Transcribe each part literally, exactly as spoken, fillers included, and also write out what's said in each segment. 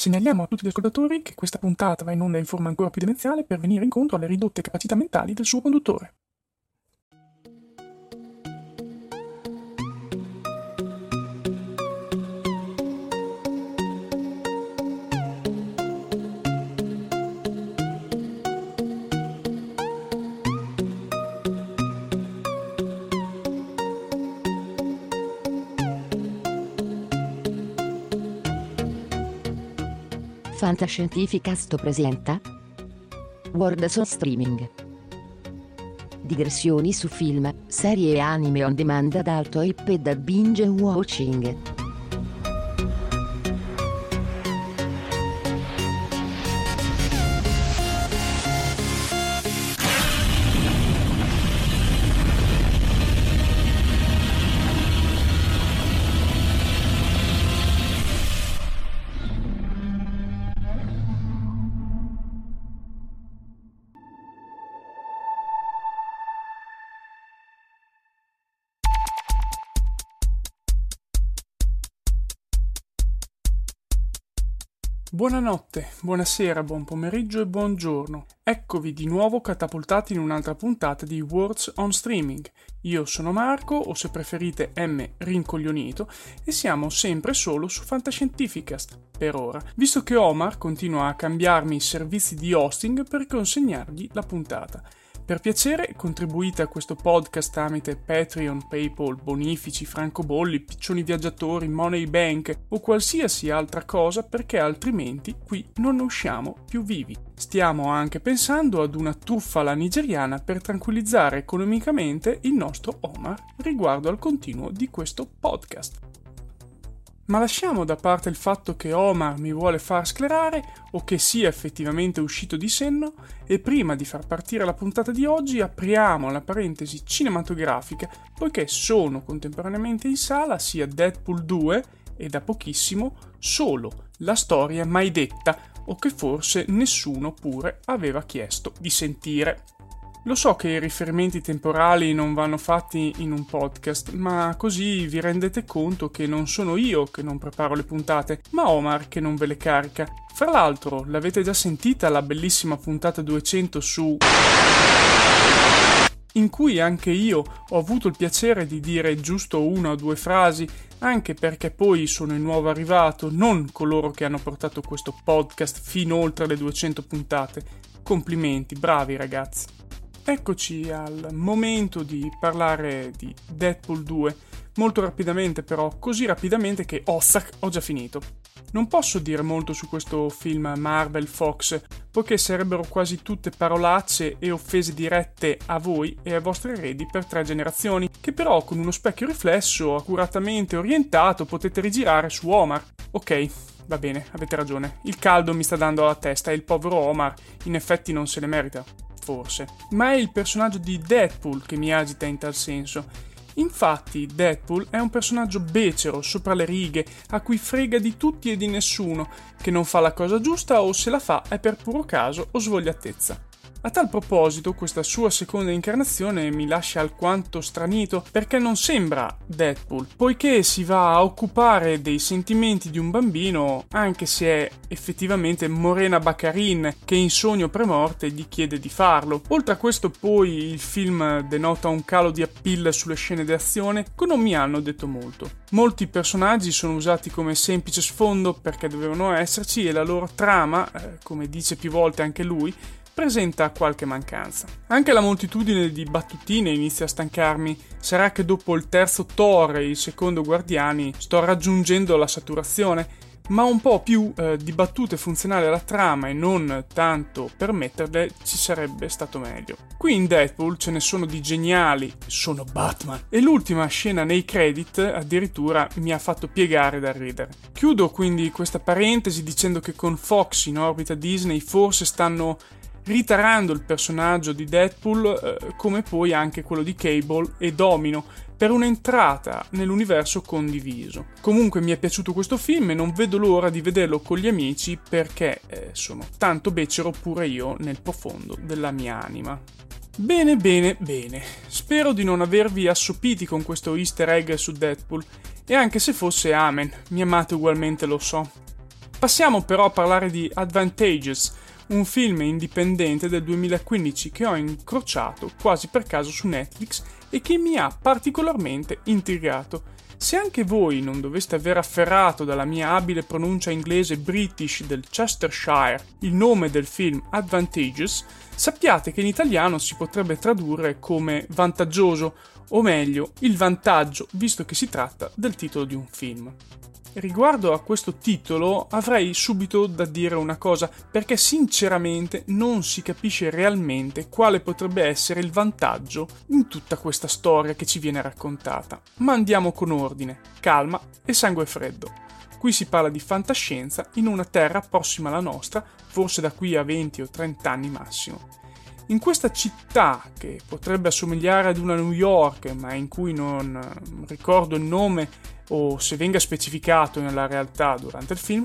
Segnaliamo a tutti gli ascoltatori che questa puntata va in onda in forma ancora più demenziale per venire incontro alle ridotte capacità mentali del suo conduttore. Fantascientificast presenta World on Streaming. Digressioni su film, serie e anime on demand ad alto hype e da binge watching. Buonanotte, buonasera, buon pomeriggio e buongiorno. Eccovi di nuovo catapultati in un'altra puntata di Words on Streaming. Io sono Marco, o se preferite M Rincoglionito, e siamo sempre solo su Fantascientificast, per ora, visto che Omar continua a cambiarmi i servizi di hosting per consegnargli la puntata. Per piacere contribuite a questo podcast tramite Patreon, PayPal, bonifici, francobolli, piccioni viaggiatori, Money Bank o qualsiasi altra cosa, perché altrimenti qui non ne usciamo più vivi. Stiamo anche pensando ad una truffa alla nigeriana per tranquillizzare economicamente il nostro Omar riguardo al continuo di questo podcast. Ma lasciamo da parte il fatto che Omar mi vuole far sclerare o che sia effettivamente uscito di senno, e prima di far partire la puntata di oggi apriamo la parentesi cinematografica, poiché sono contemporaneamente in sala sia Deadpool due e da pochissimo Solo, la storia mai detta o che forse nessuno pure aveva chiesto di sentire. Lo so che i riferimenti temporali non vanno fatti in un podcast, ma così vi rendete conto che non sono io che non preparo le puntate, ma Omar che non ve le carica. Fra l'altro, l'avete già sentita la bellissima puntata duecento su... in cui anche io ho avuto il piacere di dire giusto una o due frasi, anche perché poi sono il nuovo arrivato, non coloro che hanno portato questo podcast fin oltre le duecento puntate. Complimenti, bravi ragazzi. Eccoci al momento di parlare di Deadpool due, molto rapidamente però, così rapidamente che ossac, ho già finito. Non posso dire molto su questo film Marvel Fox, poiché sarebbero quasi tutte parolacce e offese dirette a voi e ai vostri eredi per tre generazioni, che però con uno specchio riflesso accuratamente orientato potete rigirare su Omar. Ok, va bene, avete ragione, il caldo mi sta dando alla testa e il povero Omar in effetti non se le merita. Forse. Ma è il personaggio di Deadpool che mi agita in tal senso. Infatti Deadpool è un personaggio becero, sopra le righe, a cui frega di tutti e di nessuno, che non fa la cosa giusta o se la fa è per puro caso o svogliatezza. A tal proposito, questa sua seconda incarnazione mi lascia alquanto stranito perché non sembra Deadpool, poiché si va a occupare dei sentimenti di un bambino, anche se è effettivamente Morena Baccarin che in sogno premorte gli chiede di farlo. Oltre a questo poi il film denota un calo di appeal sulle scene d'azione che non mi hanno detto molto. Molti personaggi sono usati come semplice sfondo perché dovevano esserci e la loro trama, eh, come dice più volte anche lui, presenta qualche mancanza. Anche la moltitudine di battutine inizia a stancarmi. Sarà che dopo il terzo Thor e il secondo Guardiani sto raggiungendo la saturazione, ma un po' più eh, di battute funzionali alla trama e non tanto per metterle ci sarebbe stato meglio. Qui in Deadpool ce ne sono di geniali, sono Batman, e l'ultima scena nei credit addirittura mi ha fatto piegare da ridere. Chiudo quindi questa parentesi dicendo che con Fox in orbita Disney forse stanno ritarando il personaggio di Deadpool, eh, come poi anche quello di Cable e Domino, per un'entrata nell'universo condiviso. Comunque mi è piaciuto questo film e non vedo l'ora di vederlo con gli amici perché eh, sono tanto becero pure io nel profondo della mia anima. Bene, bene, bene. Spero di non avervi assopiti con questo easter egg su Deadpool e anche se fosse amen, mi amate ugualmente, lo so. Passiamo però a parlare di Advantageous, un film indipendente del duemilaquindici che ho incrociato quasi per caso su Netflix e che mi ha particolarmente intrigato. Se anche voi non doveste aver afferrato dalla mia abile pronuncia inglese british del Chestershire il nome del film Advantageous, sappiate che in italiano si potrebbe tradurre come vantaggioso, o meglio, il vantaggio, visto che si tratta del titolo di un film. Riguardo a questo titolo avrei subito da dire una cosa, perché sinceramente non si capisce realmente quale potrebbe essere il vantaggio in tutta questa storia che ci viene raccontata. Ma andiamo con ordine, calma e sangue freddo. Qui si parla di fantascienza in una terra prossima alla nostra, forse da qui a venti o trenta anni massimo. In questa città, che potrebbe assomigliare ad una New York, ma in cui non ricordo il nome o se venga specificato nella realtà durante il film,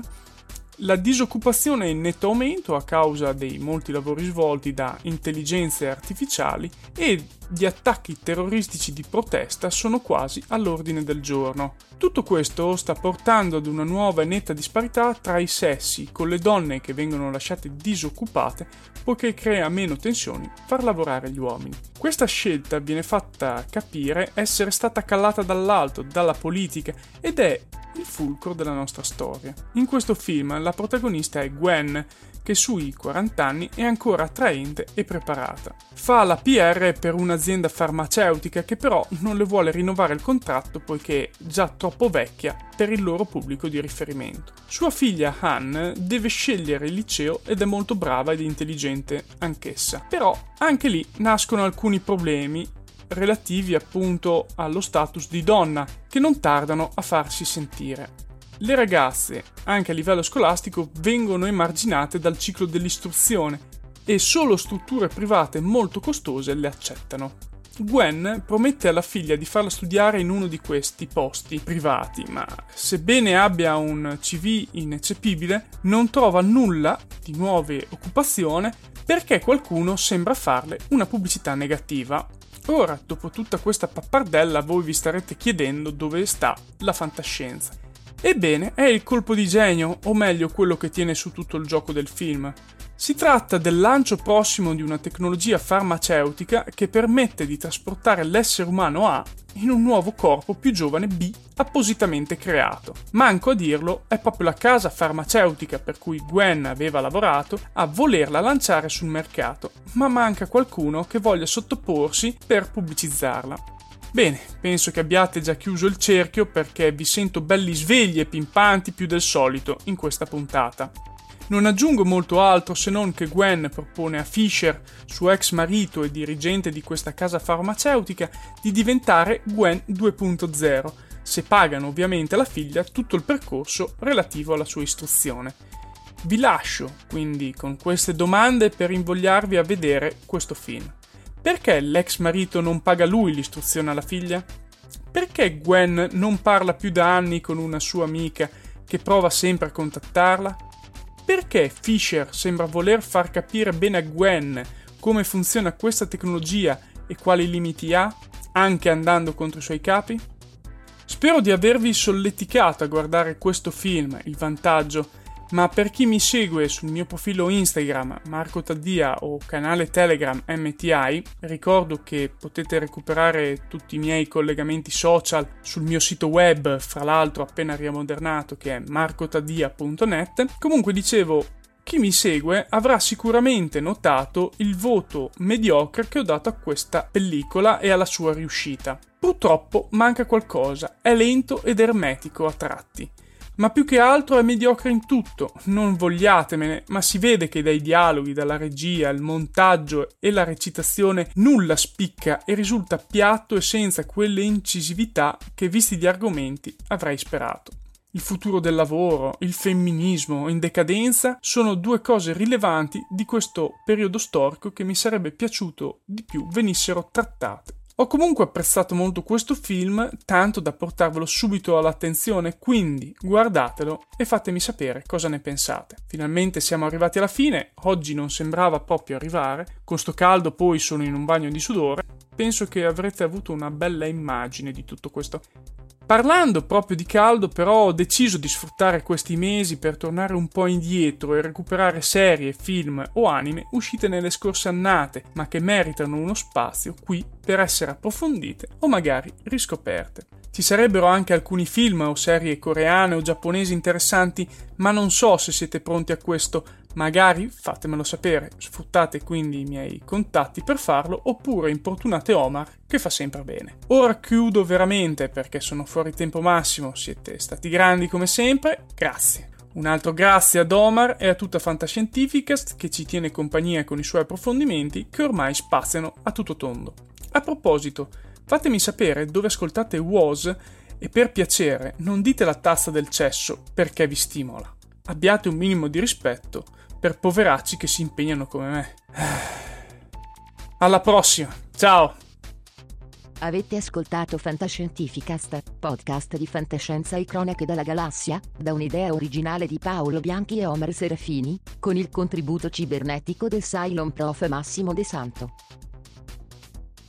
la disoccupazione è in netto aumento a causa dei molti lavori svolti da intelligenze artificiali e gli attacchi terroristici di protesta sono quasi all'ordine del giorno. Tutto questo sta portando ad una nuova e netta disparità tra i sessi, con le donne che vengono lasciate disoccupate poiché crea meno tensioni far lavorare gli uomini. Questa scelta viene fatta capire essere stata calata dall'alto, dalla politica, ed è il fulcro della nostra storia. In questo film la protagonista è Gwen, che sui quaranta anni è ancora attraente e preparata. Fa la P R per un'azienda farmaceutica che però non le vuole rinnovare il contratto poiché è già troppo vecchia per il loro pubblico di riferimento. Sua figlia Han deve scegliere il liceo ed è molto brava ed intelligente anch'essa. Però anche lì nascono alcuni problemi relativi appunto allo status di donna, che non tardano a farsi sentire. Le ragazze, anche a livello scolastico, vengono emarginate dal ciclo dell'istruzione e solo strutture private molto costose le accettano. Gwen promette alla figlia di farla studiare in uno di questi posti privati, ma sebbene abbia un C V ineccepibile, non trova nulla di nuove occupazione perché qualcuno sembra farle una pubblicità negativa. Ora, dopo tutta questa pappardella, voi vi starete chiedendo dove sta la fantascienza. Ebbene, è il colpo di genio, o meglio quello che tiene su tutto il gioco del film. Si tratta del lancio prossimo di una tecnologia farmaceutica che permette di trasportare l'essere umano A in un nuovo corpo più giovane B appositamente creato. Manco a dirlo, è proprio la casa farmaceutica per cui Gwen aveva lavorato a volerla lanciare sul mercato, ma manca qualcuno che voglia sottoporsi per pubblicizzarla. Bene, penso che abbiate già chiuso il cerchio perché vi sento belli svegli e pimpanti più del solito in questa puntata. Non aggiungo molto altro se non che Gwen propone a Fischer, suo ex marito e dirigente di questa casa farmaceutica, di diventare Gwen due punto zero, se pagano ovviamente alla figlia tutto il percorso relativo alla sua istruzione. Vi lascio quindi con queste domande per invogliarvi a vedere questo film. Perché l'ex marito non paga lui l'istruzione alla figlia? perché Gwen non parla più da anni con una sua amica che prova sempre a contattarla? Perché Fischer sembra voler far capire bene a Gwen come funziona questa tecnologia e quali limiti ha, anche andando contro i suoi capi? Spero di avervi solleticato a guardare questo film, Il Vantaggio, ma per chi mi segue sul mio profilo Instagram, Marco Taddia, o canale Telegram M T I, ricordo che potete recuperare tutti i miei collegamenti social sul mio sito web, fra l'altro appena riammodernato, che è marco taddia punto net. Comunque dicevo, chi mi segue avrà sicuramente notato il voto mediocre che ho dato a questa pellicola e alla sua riuscita. Purtroppo manca qualcosa, è lento ed ermetico a tratti. Ma più che altro è mediocre in tutto, non vogliatemene, ma si vede che dai dialoghi, dalla regia, il montaggio e la recitazione nulla spicca e risulta piatto e senza quelle incisività che, visti gli argomenti, avrei sperato. Il futuro del lavoro, il femminismo in decadenza sono due cose rilevanti di questo periodo storico che mi sarebbe piaciuto di più venissero trattate. Ho comunque apprezzato molto questo film, tanto da portarvelo subito all'attenzione, quindi guardatelo e fatemi sapere cosa ne pensate. Finalmente siamo arrivati alla fine, oggi non sembrava proprio arrivare, con sto caldo poi sono in un bagno di sudore, penso che avrete avuto una bella immagine di tutto questo. Parlando proprio di caldo, però, ho deciso di sfruttare questi mesi per tornare un po' indietro e recuperare serie, film o anime uscite nelle scorse annate, ma che meritano uno spazio qui per essere approfondite o magari riscoperte. Ci sarebbero anche alcuni film o serie coreane o giapponesi interessanti, ma non so se siete pronti a questo. Magari fatemelo sapere, sfruttate quindi i miei contatti per farlo oppure importunate Omar che fa sempre bene. Ora chiudo veramente perché sono fuori tempo massimo, siete stati grandi come sempre, grazie. Un altro grazie ad Omar e a tutta Fantascientificast che ci tiene compagnia con i suoi approfondimenti che ormai spaziano a tutto tondo. A proposito, fatemi sapere dove ascoltate W O S e per piacere non dite la tassa del cesso perché vi stimola. Abbiate un minimo di rispetto per poveracci che si impegnano come me. Alla prossima, ciao! Avete ascoltato Fantascientificast, podcast di fantascienza e cronache dalla galassia, da un'idea originale di Paolo Bianchi e Omar Serafini, con il contributo cibernetico del Cylon Prof Massimo De Santo.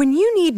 When you need